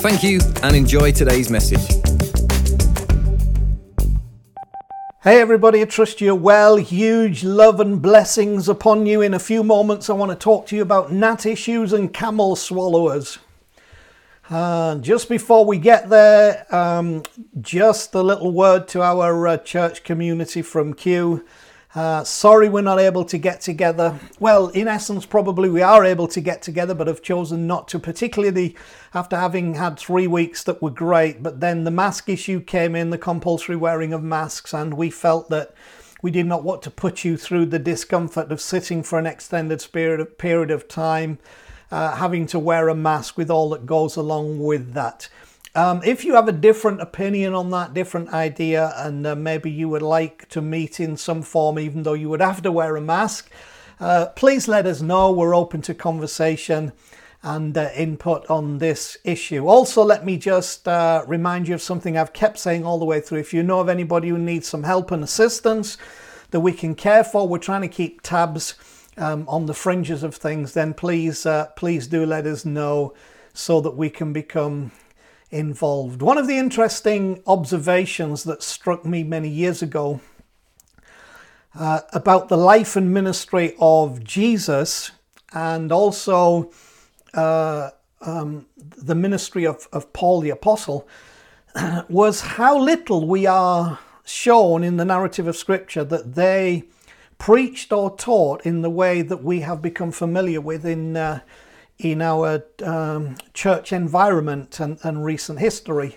Thank you and enjoy today's message. Hey everybody, I trust you're well. Huge love and blessings upon you. In a few moments I want to talk to you about gnat issues and camel swallowers. Just before we get there, just a little word to our church community from Kew. Sorry we're not able to get together. Well, in essence, probably we are able to get together, but have chosen not to, particularly after having had 3 weeks that were great. But then the mask issue came in, the compulsory wearing of masks, and we felt that we did not want to put you through the discomfort of sitting for an extended period of time. Having to wear a mask with all that goes along with that. If you have a different opinion on that, different idea, and maybe you would like to meet in some form, even though you would have to wear a mask, please let us know. We're open to conversation and input on this issue. Also, let me just remind you of something I've kept saying all the way through. If you know of anybody who needs some help and assistance that we can care for, we're trying to keep tabs on the fringes of things, then please do let us know so that we can become involved. One of the interesting observations that struck me many years ago about the life and ministry of Jesus, and also the ministry of Paul the Apostle, was how little we are shown in the narrative of Scripture that they preached or taught in the way that we have become familiar with in our church environment and recent history.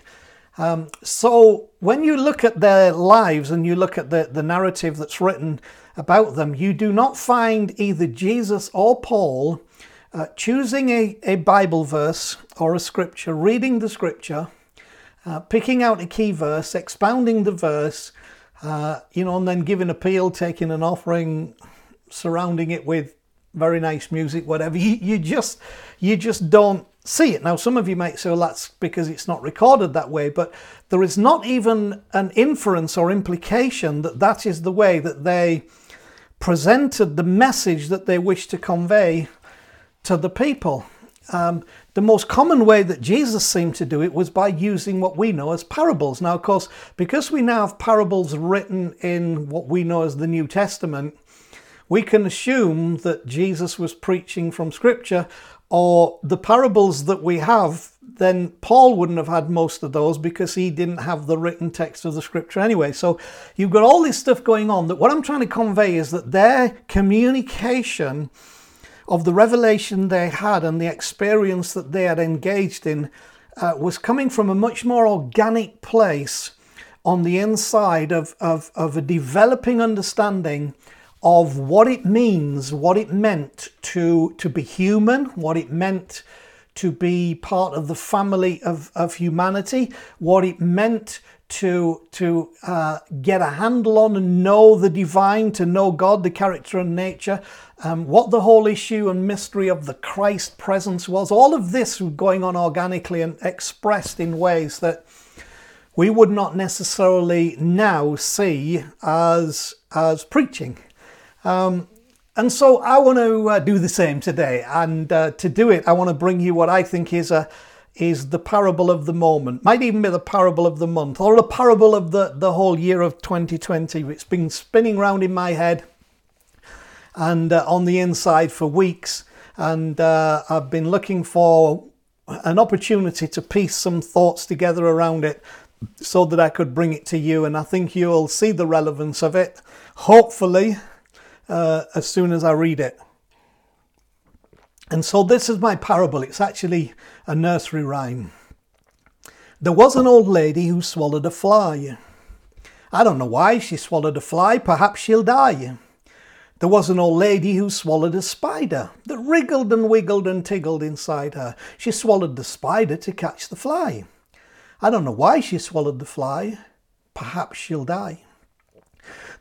So when you look at their lives and you look at the narrative that's written about them, you do not find either Jesus or Paul choosing a Bible verse or a scripture, reading the scripture, picking out a key verse, expounding the verse, and then giving a peal, taking an offering, surrounding it with very nice music, whatever. You just don't see it. Now, some of you might say, well, that's because it's not recorded that way, but there is not even an inference or implication that that is the way that they presented the message that they wished to convey to the people. The most common way that Jesus seemed to do it was by using what we know as parables. Now, of course, because we now have parables written in what we know as the New Testament, we can assume that Jesus was preaching from Scripture, or the parables that we have, then Paul wouldn't have had most of those because he didn't have the written text of the Scripture anyway. So you've got all this stuff going on that what I'm trying to convey is that their communication of the revelation they had and the experience that they had engaged in was coming from a much more organic place on the inside of a developing understanding of what it means, what it meant to be human, what it meant to be part of the family of humanity, what it meant to get a handle on and know the divine, to know God, the character and nature, what the whole issue and mystery of the Christ presence was. All of this going on organically and expressed in ways that we would not necessarily now see as preaching. And so I want to do the same today. And to do it, I want to bring you what I think is the parable of the moment. Might even be the parable of the month, or the parable of the whole year of 2020. It's been spinning round in my head and on the inside for weeks. And I've been looking for an opportunity to piece some thoughts together around it so that I could bring it to you. And I think you'll see the relevance of it, hopefully, as soon as I read it. And so this is my parable. It's actually a nursery rhyme. There was an old lady who swallowed a fly. I don't know why she swallowed a fly. Perhaps she'll die. There was an old lady who swallowed a spider that wriggled and wiggled and tiggled inside her. She swallowed the spider to catch the fly. I don't know why she swallowed the fly. Perhaps she'll die.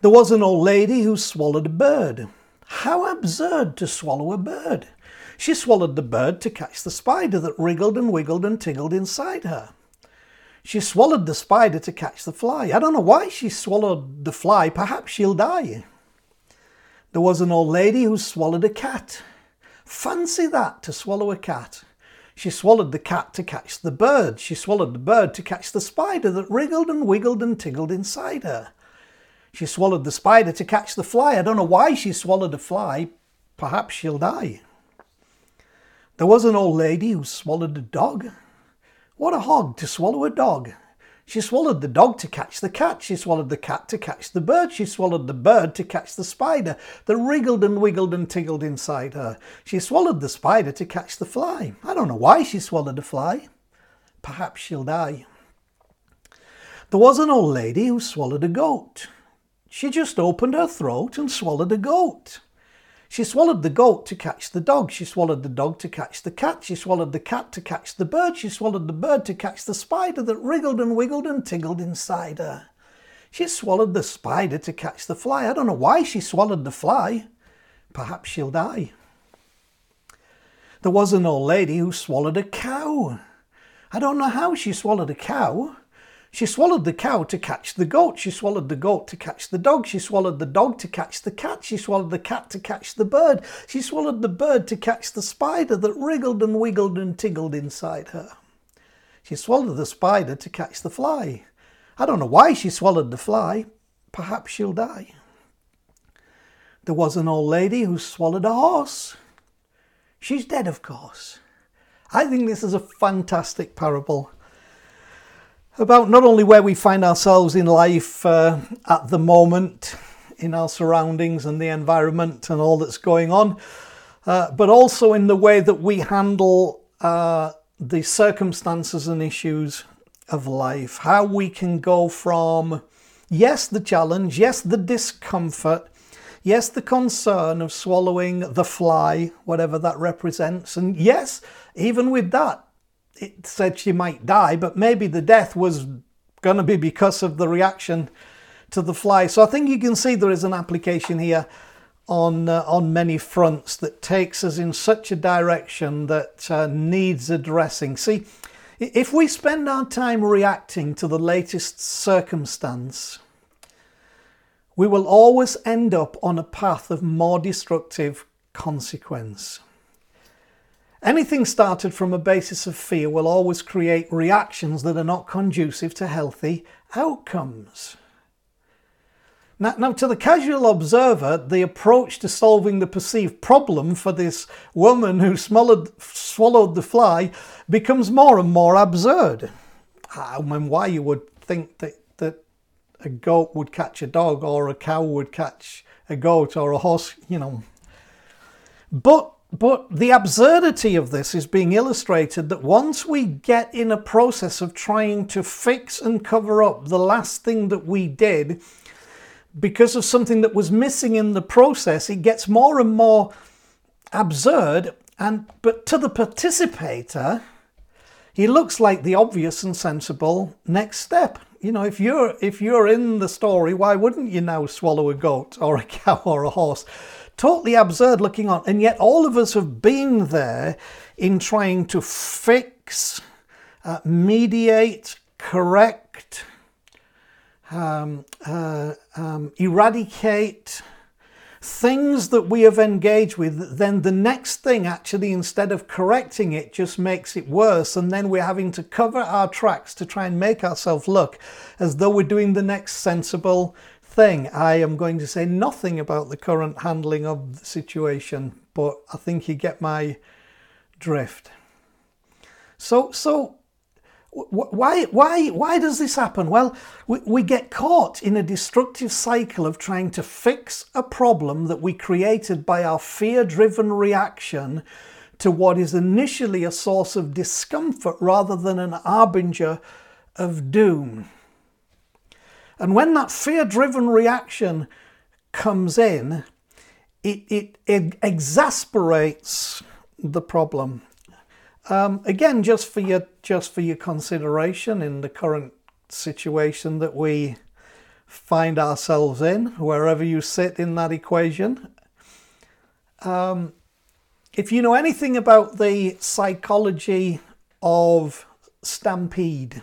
There was an old lady who swallowed a bird. How absurd to swallow a bird. She swallowed the bird to catch the spider that wriggled and wiggled and tiggled inside her. She swallowed the spider to catch the fly. I don't know why she swallowed the fly. Perhaps she'll die. There was an old lady who swallowed a cat. Fancy that, to swallow a cat. She swallowed the cat to catch the bird. She swallowed the bird to catch the spider that wriggled and wiggled and tiggled inside her. She swallowed the spider to catch the fly. I don't know why she swallowed a fly. Perhaps she'll die. There was an old lady who swallowed a dog. What a hog to swallow a dog. She swallowed the dog to catch the cat. She swallowed the cat to catch the bird. She swallowed the bird to catch the spider that wriggled and wiggled and tiggled inside her. She swallowed the spider to catch the fly. I don't know why she swallowed a fly. Perhaps she'll die. There was an old lady who swallowed a goat. She just opened her throat and swallowed a goat. She swallowed the goat to catch the dog. She swallowed the dog to catch the cat. She swallowed the cat to catch the bird. She swallowed the bird to catch the spider that wriggled and wiggled and tiggled inside her. She swallowed the spider to catch the fly. I don't know why she swallowed the fly. Perhaps she'll die. There was an old lady who swallowed a cow. I don't know how she swallowed a cow. She swallowed the cow to catch the goat. She swallowed the goat to catch the dog. She swallowed the dog to catch the cat. She swallowed the cat to catch the bird. She swallowed the bird to catch the spider that wriggled and wiggled and tiggled inside her. She swallowed the spider to catch the fly. I don't know why she swallowed the fly. Perhaps she'll die. There was an old lady who swallowed a horse. She's dead, of course. I think this is a fantastic parable about not only where we find ourselves in life at the moment, in our surroundings and the environment and all that's going on, but also in the way that we handle the circumstances and issues of life. How we can go from, yes, the challenge, yes, the discomfort, yes, the concern of swallowing the fly, whatever that represents, and yes, even with that, it said she might die, but maybe the death was going to be because of the reaction to the fly. So I think you can see there is an application here on many fronts that takes us in such a direction that needs addressing. See, if we spend our time reacting to the latest circumstance, we will always end up on a path of more destructive consequence. Anything started from a basis of fear will always create reactions that are not conducive to healthy outcomes. Now, to the casual observer, the approach to solving the perceived problem for this woman who swallowed the fly becomes more and more absurd. I mean, why you would think that a goat would catch a dog or a cow would catch a goat or a horse, you know. But the absurdity of this is being illustrated that once we get in a process of trying to fix and cover up the last thing that we did because of something that was missing in the process, it gets more and more absurd. But to the participator, he looks like the obvious and sensible next step. You know, if you're in the story, why wouldn't you now swallow a goat or a cow or a horse? Totally absurd looking on, and yet all of us have been there in trying to fix, mediate, correct, eradicate things that we have engaged with. Then the next thing, actually, instead of correcting it, just makes it worse, and then we're having to cover our tracks to try and make ourselves look as though we're doing the next sensible thing. I am going to say nothing about the current handling of the situation, but I think you get my drift. So why does this happen? Well, we get caught in a destructive cycle of trying to fix a problem that we created by our fear-driven reaction to what is initially a source of discomfort rather than an harbinger of doom. And when that fear-driven reaction comes in, it exasperates the problem. Again, just for your consideration in the current situation that we find ourselves in, wherever you sit in that equation. If you know anything about the psychology of stampede,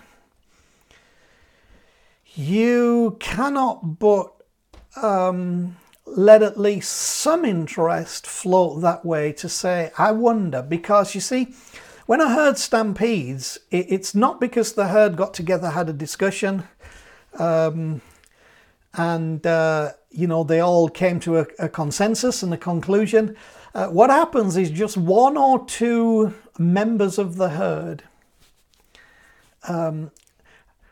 you cannot but let at least some interest float that way to say, I wonder, because you see, when I heard stampedes, it's not because the herd got together, had a discussion, and they all came to a consensus and a conclusion. What happens is just one or two members of the herd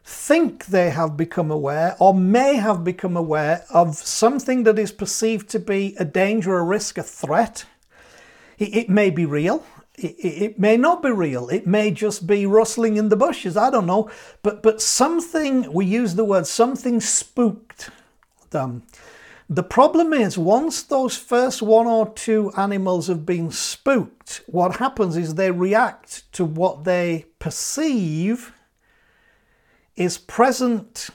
think they have become aware, or may have become aware, of something that is perceived to be a danger, a risk, a threat. It may be real. It may not be real. It may just be rustling in the bushes. I don't know. But something, we use the word, something spooked them. The problem is, once those first one or two animals have been spooked, what happens is they react to what they perceive is present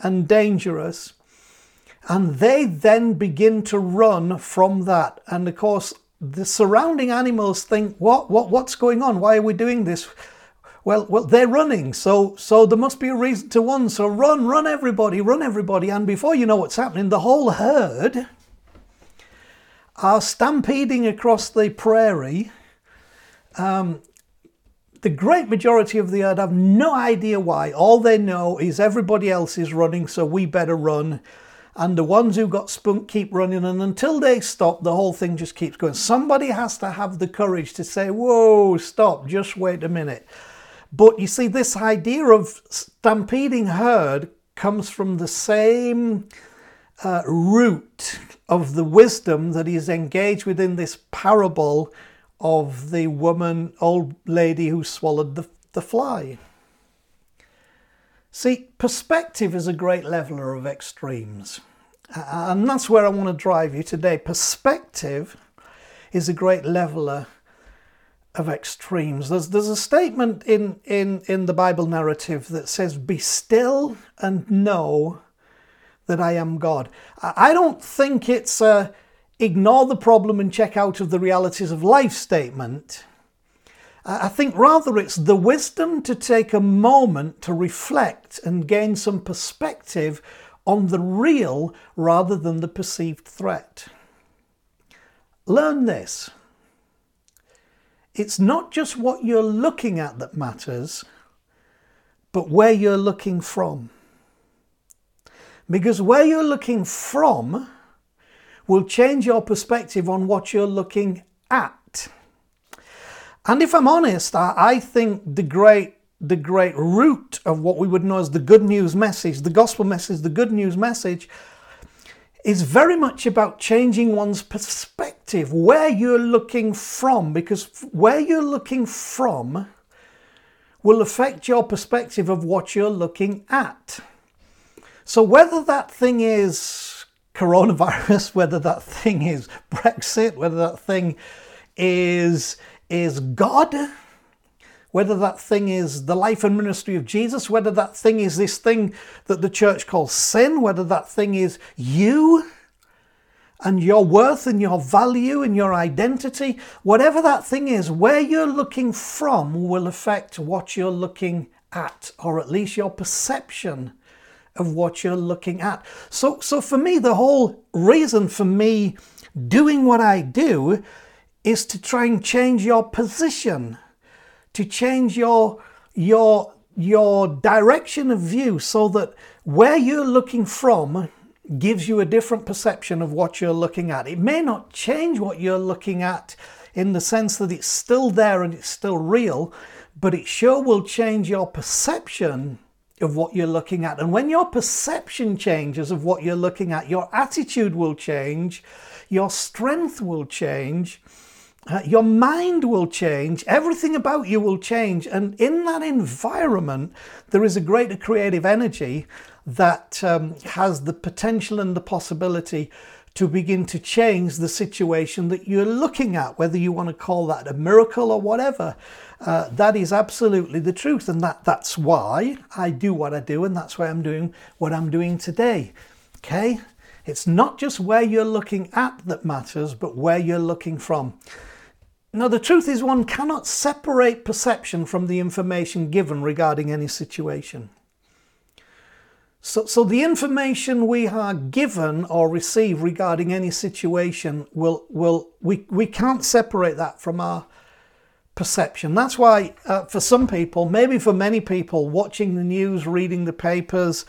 and dangerous. And they then begin to run from that. And of course, the surrounding animals think, what's going on? Why are we doing this? Well, they're running, so there must be a reason to run. So run everybody. And before you know what's happening, the whole herd are stampeding across the prairie. The great majority of the herd have no idea why. All they know is everybody else is running, so we better run. And the ones who got spunked keep running, and until they stop, the whole thing just keeps going. Somebody has to have the courage to say, whoa, stop, just wait a minute. But you see, this idea of stampeding herd comes from the same root of the wisdom that is engaged within this parable of the woman, old lady who swallowed the fly. See, perspective is a great leveler of extremes. And that's where I want to drive you today. Perspective is a great leveler of extremes. There's a statement in the Bible narrative that says, be still and know that I am God. I don't think it's a ignore the problem and check out of the realities of life statement. I think rather it's the wisdom to take a moment to reflect and gain some perspective on the real rather than the perceived threat. Learn this. It's not just what you're looking at that matters, but where you're looking from. Because where you're looking from will change your perspective on what you're looking at. And if I'm honest, I think the great root of what we would know as the good news message, the gospel message, the good news message, is very much about changing one's perspective, where you're looking from, because where you're looking from will affect your perspective of what you're looking at. So whether that thing is coronavirus, whether that thing is Brexit, whether that thing is God, whether that thing is the life and ministry of Jesus, whether that thing is this thing that the church calls sin, whether that thing is you and your worth and your value and your identity, whatever that thing is, where you're looking from will affect what you're looking at, or at least your perception of what you're looking at. So for me, the whole reason for me doing what I do is to try and change your position, to change your direction of view, so that where you're looking from gives you a different perception of what you're looking at. It may not change what you're looking at in the sense that it's still there and it's still real, but it sure will change your perception of what you're looking at. And when your perception changes of what you're looking at, your attitude will change, your strength will change, your mind will change, everything about you will change. And in that environment, there is a greater creative energy that has the potential and the possibility to begin to change the situation that you're looking at, whether you want to call that a miracle or whatever. That is absolutely the truth, and that's why I do what I do, and that's why I'm doing what I'm doing today. Okay? It's not just where you're looking at that matters, but where you're looking from. Now, the truth is one cannot separate perception from the information given regarding any situation. So the information we are given or receive regarding any situation, we can't separate that from our perception. That's why for some people, maybe for many people, watching the news, reading the papers,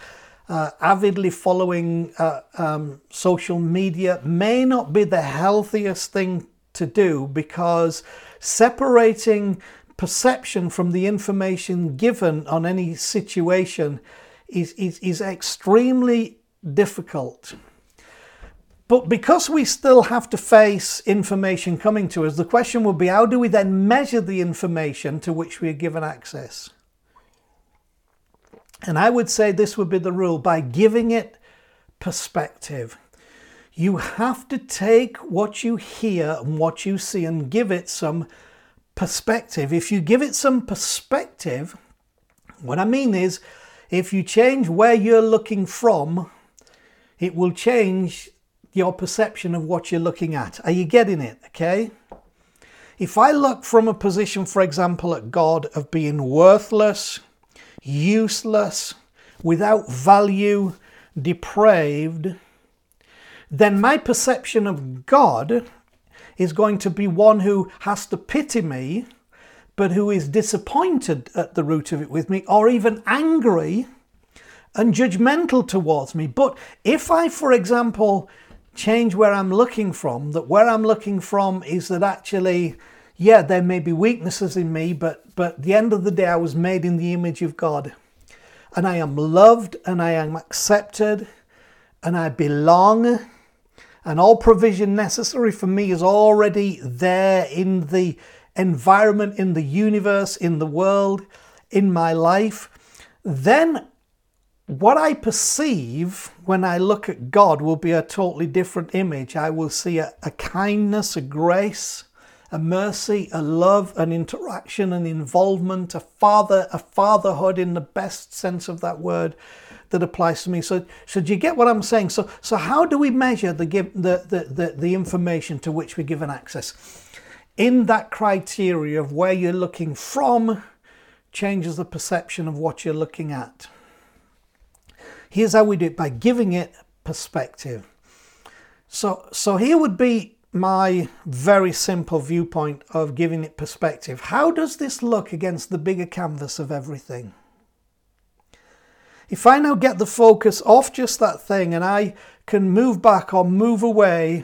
avidly following social media may not be the healthiest thing to do, because separating perception from the information given on any situation is extremely difficult. But because we still have to face information coming to us, the question would be, how do we then measure the information to which we are given access? And I would say this would be the rule: by giving it perspective. You have to take what you hear and what you see and give it some perspective. If you give it some perspective, what I mean is, if you change where you're looking from, it will change your perception of what you're looking at. Are you getting it? Okay? If I look from a position, for example, at God of being worthless, useless, without value, depraved, then my perception of God is going to be one who has to pity me, but who is disappointed at the root of it with me, or even angry and judgmental towards me. But if I, for example, change where I'm looking from, that where I'm looking from is that actually, yeah, there may be weaknesses in me, but at the end of the day, I was made in the image of God, and I am loved, and I am accepted, and I belong, and all provision necessary for me is already there in the environment, in the universe, in the world, in my life, then what I perceive when I look at God will be a totally different image. I will see a kindness, a grace, a mercy, a love, an interaction, an involvement, a fatherhood in the best sense of that word that applies to me. So do you get what I'm saying? So how do we measure the information to which we're given access? In that criteria of where you're looking from changes the perception of what you're looking at. Here's how we do it: by giving it perspective. So here would be my very simple viewpoint of giving it perspective. How does this look against the bigger canvas of everything? If I now get the focus off just that thing and I can move back or move away,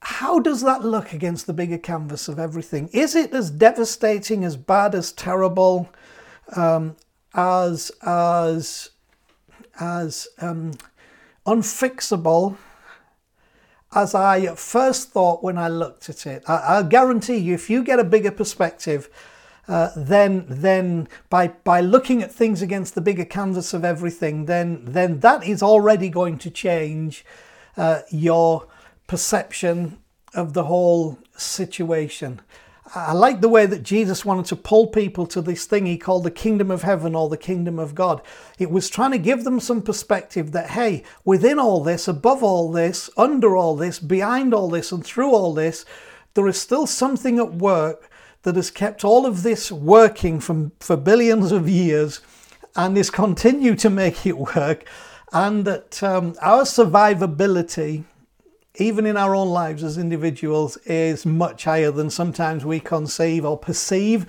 how does that look against the bigger canvas of everything? Is it as devastating, as bad, as terrible, as unfixable as I at first thought when I looked at it? I'll guarantee you, if you get a bigger perspective, then by looking at things against the bigger canvas of everything, then that is already going to change your perception of the whole situation. I like the way that Jesus wanted to pull people to this thing he called the kingdom of heaven or the kingdom of God. It was trying to give them some perspective that, hey, within all this, above all this, under all this, behind all this, and through all this, there is still something at work that has kept all of this working for billions of years and is continued to make it work, and that our survivability, even in our own lives as individuals, is much higher than sometimes we conceive or perceive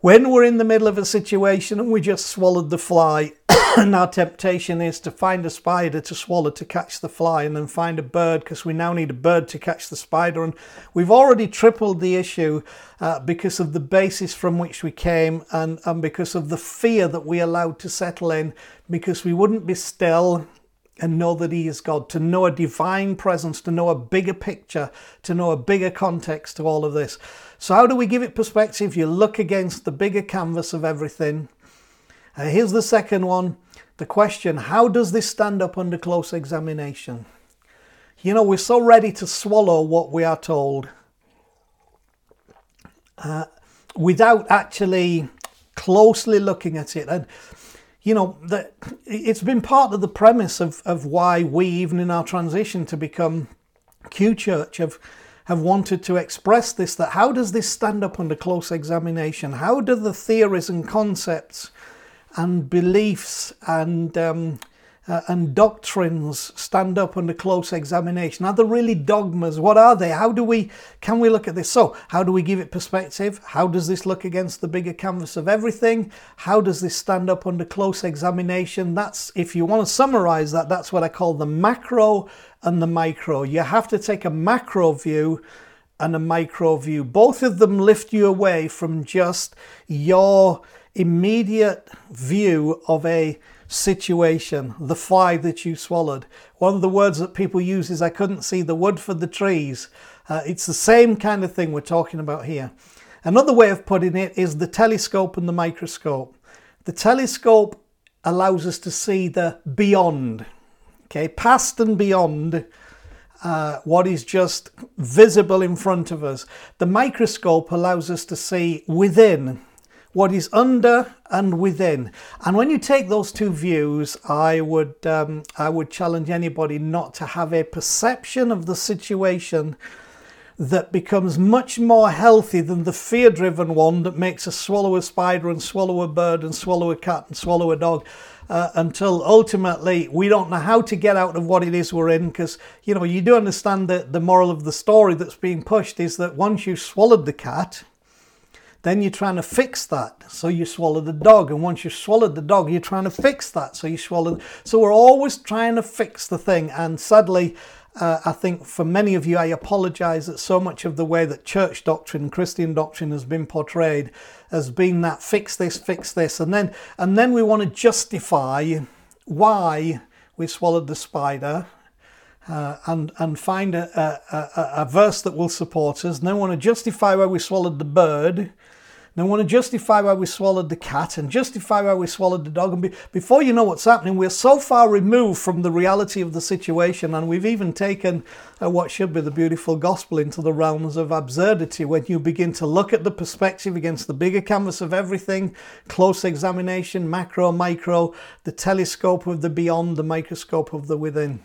when we're in the middle of a situation and we just swallowed the fly. And our temptation is to find a spider to swallow to catch the fly, and then find a bird because we now need a bird to catch the spider. And we've already tripled the issue because of the basis from which we came, and because of the fear that we allowed to settle in, because we wouldn't be still and know that he is God, to know a divine presence, to know a bigger picture, to know a bigger context to all of this. So how do we give it perspective? You look against the bigger canvas of everything. Here's the second one, the question: how does this stand up under close examination? You know, we're so ready to swallow what we are told without actually closely looking at it. And, you know, it's been part of the premise of why we, even in our transition to become Q Church, have wanted to express this, that how does this stand up under close examination? How do the theories and concepts and beliefs and doctrines stand up under close examination? Are they really dogmas? What are they? How do we, can we look at this? So how do we give it perspective? How does this look against the bigger canvas of everything? How does this stand up under close examination? That's, if you want to summarize that, that's what I call the macro and the micro. You have to take a macro view and a micro view. Both of them lift you away from just your immediate view of a situation, the fly that you swallowed. One of the words that people use is, I couldn't see the wood for the trees. It's the same kind of thing we're talking about here. Another way of putting it is the telescope and the microscope. The telescope allows us to see the beyond, okay, past and beyond what is just visible in front of us. The microscope allows us to see within, what is under and within. And when you take those two views, I would challenge anybody not to have a perception of the situation that becomes much more healthy than the fear-driven one that makes us swallow a spider and swallow a bird and swallow a cat and swallow a dog until ultimately we don't know how to get out of what it is we're in. Because, you know, you do understand that the moral of the story that's being pushed is that once you've swallowed the cat, then you're trying to fix that, so you swallow the dog. And once you've swallowed the dog, you're trying to fix that, so you swallow. So we're always trying to fix the thing. And sadly, I think for many of you, I apologize that so much of the way that church doctrine, Christian doctrine has been portrayed has been that fix this. And then we want to justify why we swallowed the spider. And find a verse that will support us. And then we want to justify why we swallowed the bird. And then we want to justify why we swallowed the cat and justify why we swallowed the dog. And before you know what's happening, we're so far removed from the reality of the situation. And we've even taken what should be the beautiful gospel into the realms of absurdity. When you begin to look at the perspective against the bigger canvas of everything, close examination, macro, micro, the telescope of the beyond, the microscope of the within.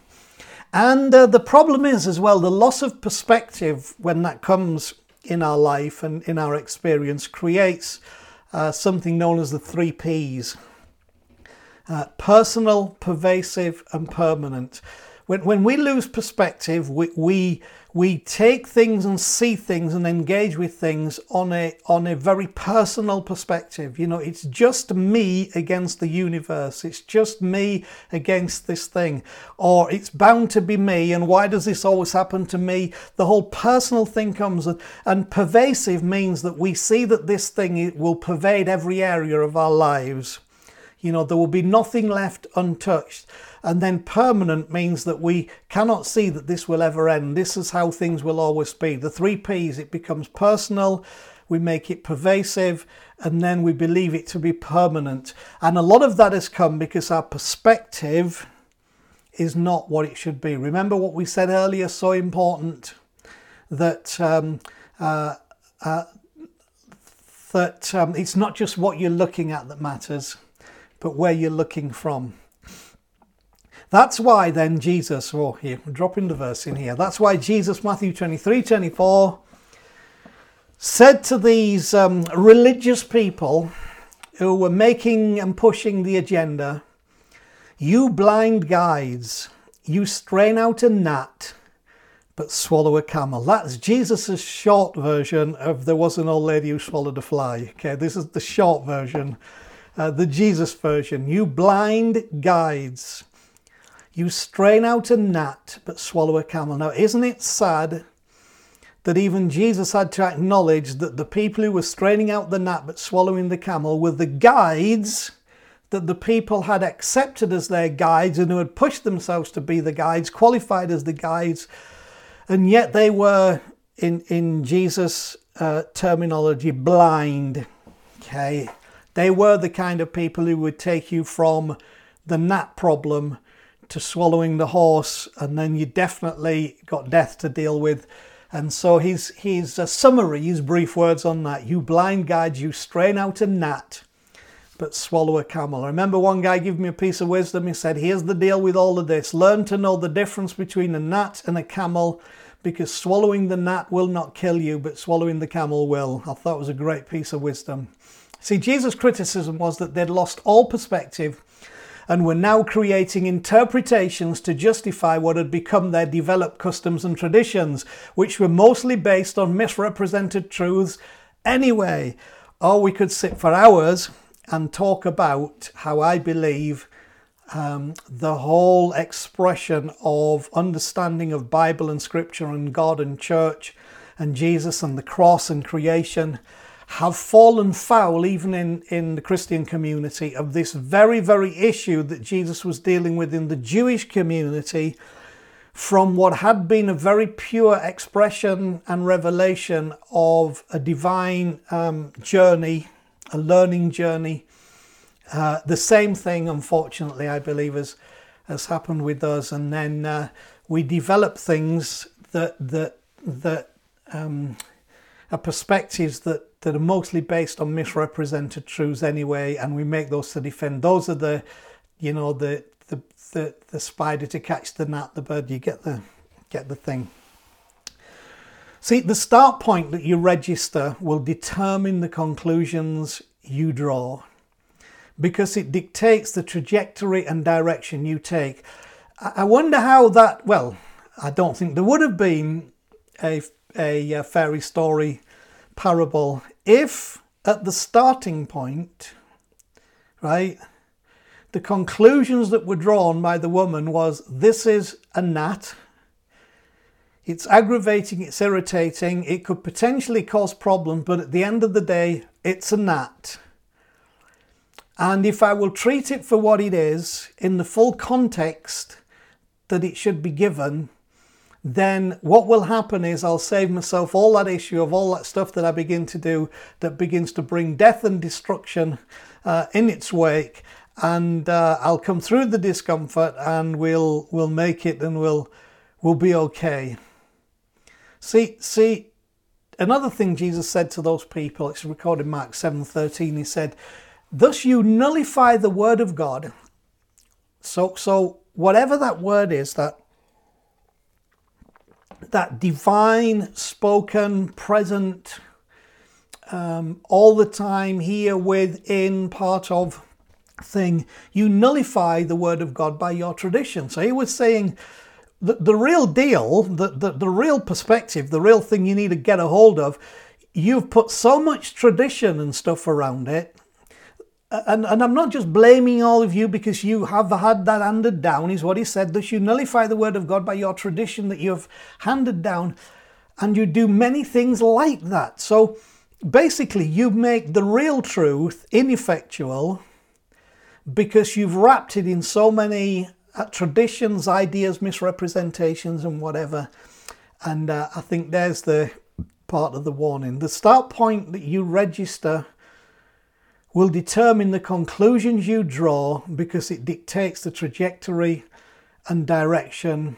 And the problem is as well, the loss of perspective when that comes in our life and in our experience creates something known as the 3 Ps. Personal, pervasive and permanent. When we lose perspective, we take things and see things and engage with things on a very personal perspective. You know, it's just me against the universe. It's just me against this thing. Or it's bound to be me, and why does this always happen to me? The whole personal thing comes, and pervasive means that we see that this thing will pervade every area of our lives. You know, there will be nothing left untouched. And then permanent means that we cannot see that this will ever end. This is how things will always be. The 3 Ps, it becomes personal, we make it pervasive, and then we believe it to be permanent. And a lot of that has come because our perspective is not what it should be. Remember what we said earlier, so important, that it's not just what you're looking at that matters, but where you're looking from. That's why then Jesus, oh here, I'm dropping the verse in here. That's why Jesus, Matthew 23:24, said to these religious people who were making and pushing the agenda, "You blind guides, you strain out a gnat, but swallow a camel." That's Jesus's short version of "There was an old lady who swallowed a fly." Okay, this is the short version, the Jesus version. "You blind guides. You strain out a gnat, but swallow a camel." Now, isn't it sad that even Jesus had to acknowledge that the people who were straining out the gnat, but swallowing the camel were the guides that the people had accepted as their guides and who had pushed themselves to be the guides, qualified as the guides. And yet they were, in Jesus' terminology, blind. Okay, they were the kind of people who would take you from the gnat problem to swallowing the horse, and then you definitely got death to deal with. And so his summary, his brief words on that: you blind guides, you strain out a gnat, but swallow a camel. I remember one guy gave me a piece of wisdom. He said, here's the deal with all of this. Learn to know the difference between a gnat and a camel, because swallowing the gnat will not kill you, but swallowing the camel will. I thought it was a great piece of wisdom. See, Jesus' criticism was that they'd lost all perspective and were now creating interpretations to justify what had become their developed customs and traditions, which were mostly based on misrepresented truths anyway. Or we could sit for hours and talk about how I believe the whole expression of understanding of Bible and Scripture and God and church and Jesus and the cross and creation have fallen foul, even in the Christian community, of this very, very issue that Jesus was dealing with in the Jewish community, from what had been a very pure expression and revelation of a divine journey, a learning journey. The same thing, unfortunately, I believe has happened with us, and then we develop things that are perspectives that are mostly based on misrepresented truths anyway, and we make those to defend. Those are the spider to catch the gnat, the bird. You get the thing. See, the start point that you register will determine the conclusions you draw, because it dictates the trajectory and direction you take. I wonder how that, well, I don't think there would have been a fairy story parable if at the starting point, right, the conclusions that were drawn by the woman was, this is a gnat, it's aggravating, it's irritating, it could potentially cause problems, but at the end of the day, it's a gnat. And if I will treat it for what it is, in the full context that it should be given, then what will happen is I'll save myself all that issue of all that stuff that I begin to do that begins to bring death and destruction in its wake, and I'll come through the discomfort and we'll make it, and we'll be okay. See, another thing Jesus said to those people, it's recorded in Mark 7:13, he said, thus you nullify the word of God. So whatever that word is, that divine, spoken, present, all the time, here, within, part of thing, you nullify the word of God by your tradition. So he was saying that the real deal, the real perspective, the real thing you need to get a hold of, you've put so much tradition and stuff around it. And I'm not just blaming all of you because you have had that handed down, is what he said, that you nullify the word of God by your tradition that you have handed down, and you do many things like that. So basically you make the real truth ineffectual because you've wrapped it in so many traditions, ideas, misrepresentations and whatever. And I think there's the part of the warning. The start point that you register will determine the conclusions you draw, because it dictates the trajectory and direction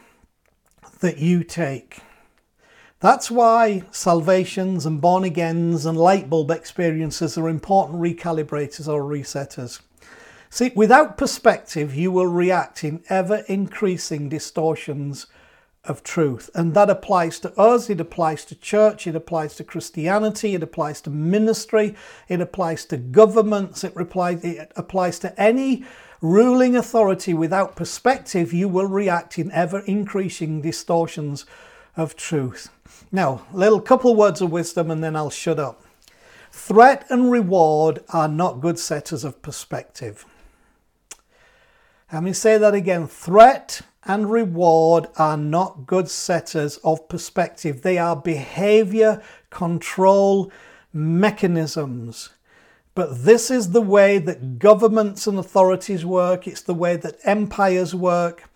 that you take. That's why salvations and born agains and light bulb experiences are important recalibrators or resetters. See, without perspective, you will react in ever-increasing distortions of truth. And that applies to us, it applies to church, it applies to Christianity, it applies to ministry, it applies to governments, it applies to any ruling authority. Without perspective, you will react in ever-increasing distortions of truth. Now, little couple words of wisdom and then I'll shut up. Threat and reward are not good setters of perspective. Let me say that again. Threat and reward are not good setters of perspective. They are behavior control mechanisms. But this is the way that governments and authorities work. It's the way that empires work.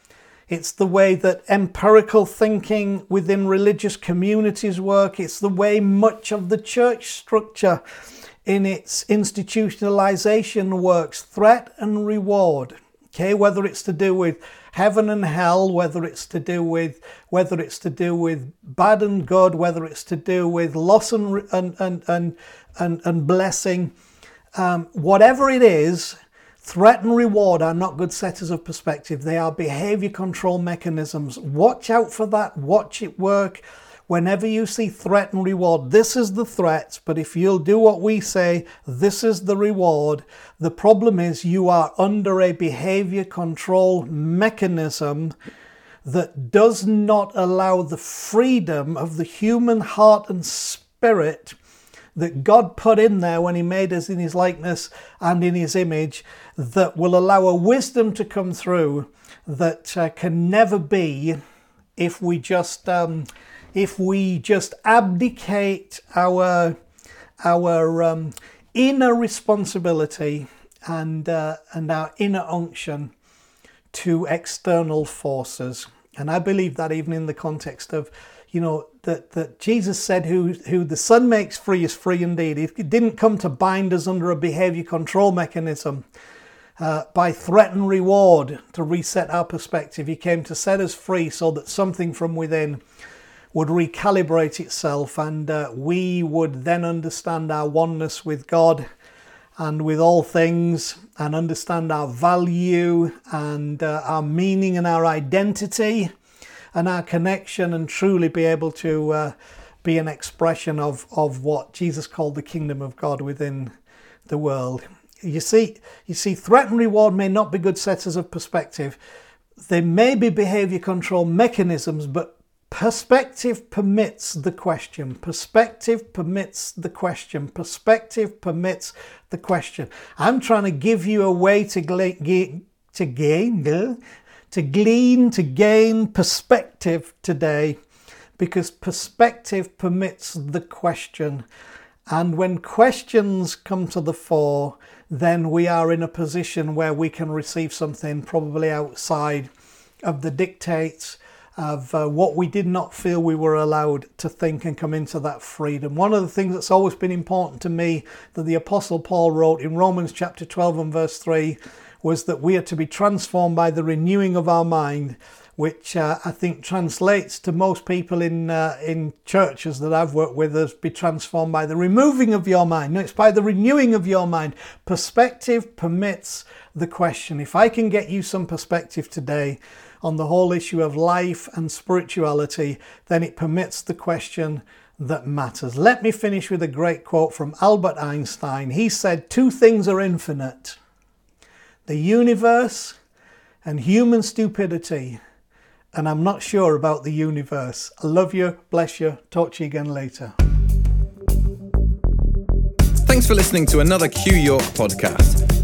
It's the way that empirical thinking within religious communities work. It's the way much of the church structure in its institutionalization works. Threat and reward. Okay, whether it's to do with heaven and hell, whether it's to do with bad and good, whether it's to do with loss and blessing, whatever it is, threat and reward are not good setters of perspective. They are behavior control mechanisms. Watch out for that. Watch it work. Whenever you see threat and reward, this is the threat, but if you'll do what we say, this is the reward. The problem is you are under a behavior control mechanism that does not allow the freedom of the human heart and spirit that God put in there when he made us in his likeness and in his image, that will allow a wisdom to come through that can never be if we just abdicate our inner responsibility and our inner unction to external forces. And I believe that even in the context of, you know, that Jesus said, who the Son makes free is free indeed. He didn't come to bind us under a behavior control mechanism by threat and reward to reset our perspective. He came to set us free so that something from within would recalibrate itself, and we would then understand our oneness with God and with all things, and understand our value and our meaning and our identity and our connection, and truly be able to be an expression of what Jesus called the kingdom of God within the world. You see, threat and reward may not be good setters of perspective. They may be behavior control mechanisms, but perspective permits the question. Perspective permits the question. Perspective permits the question. I'm trying to give you a way to gain perspective today, because perspective permits the question. And when questions come to the fore, then we are in a position where we can receive something probably outside of the dictates of what we did not feel we were allowed to think, and come into that freedom. One of the things that's always been important to me that the Apostle Paul wrote in Romans chapter 12 and verse 3 was that we are to be transformed by the renewing of our mind, which I think translates to most people in churches that I've worked with as be transformed by the removing of your mind. No, it's by the renewing of your mind. Perspective permits the question. If I can get you some perspective today on the whole issue of life and spirituality, then it permits the question that matters. Let me finish with a great quote from Albert Einstein. He said, "Two things are infinite, the universe and human stupidity, and I'm not sure about the universe." I love you, bless you, talk to you again later. Thanks for listening to another Q York podcast.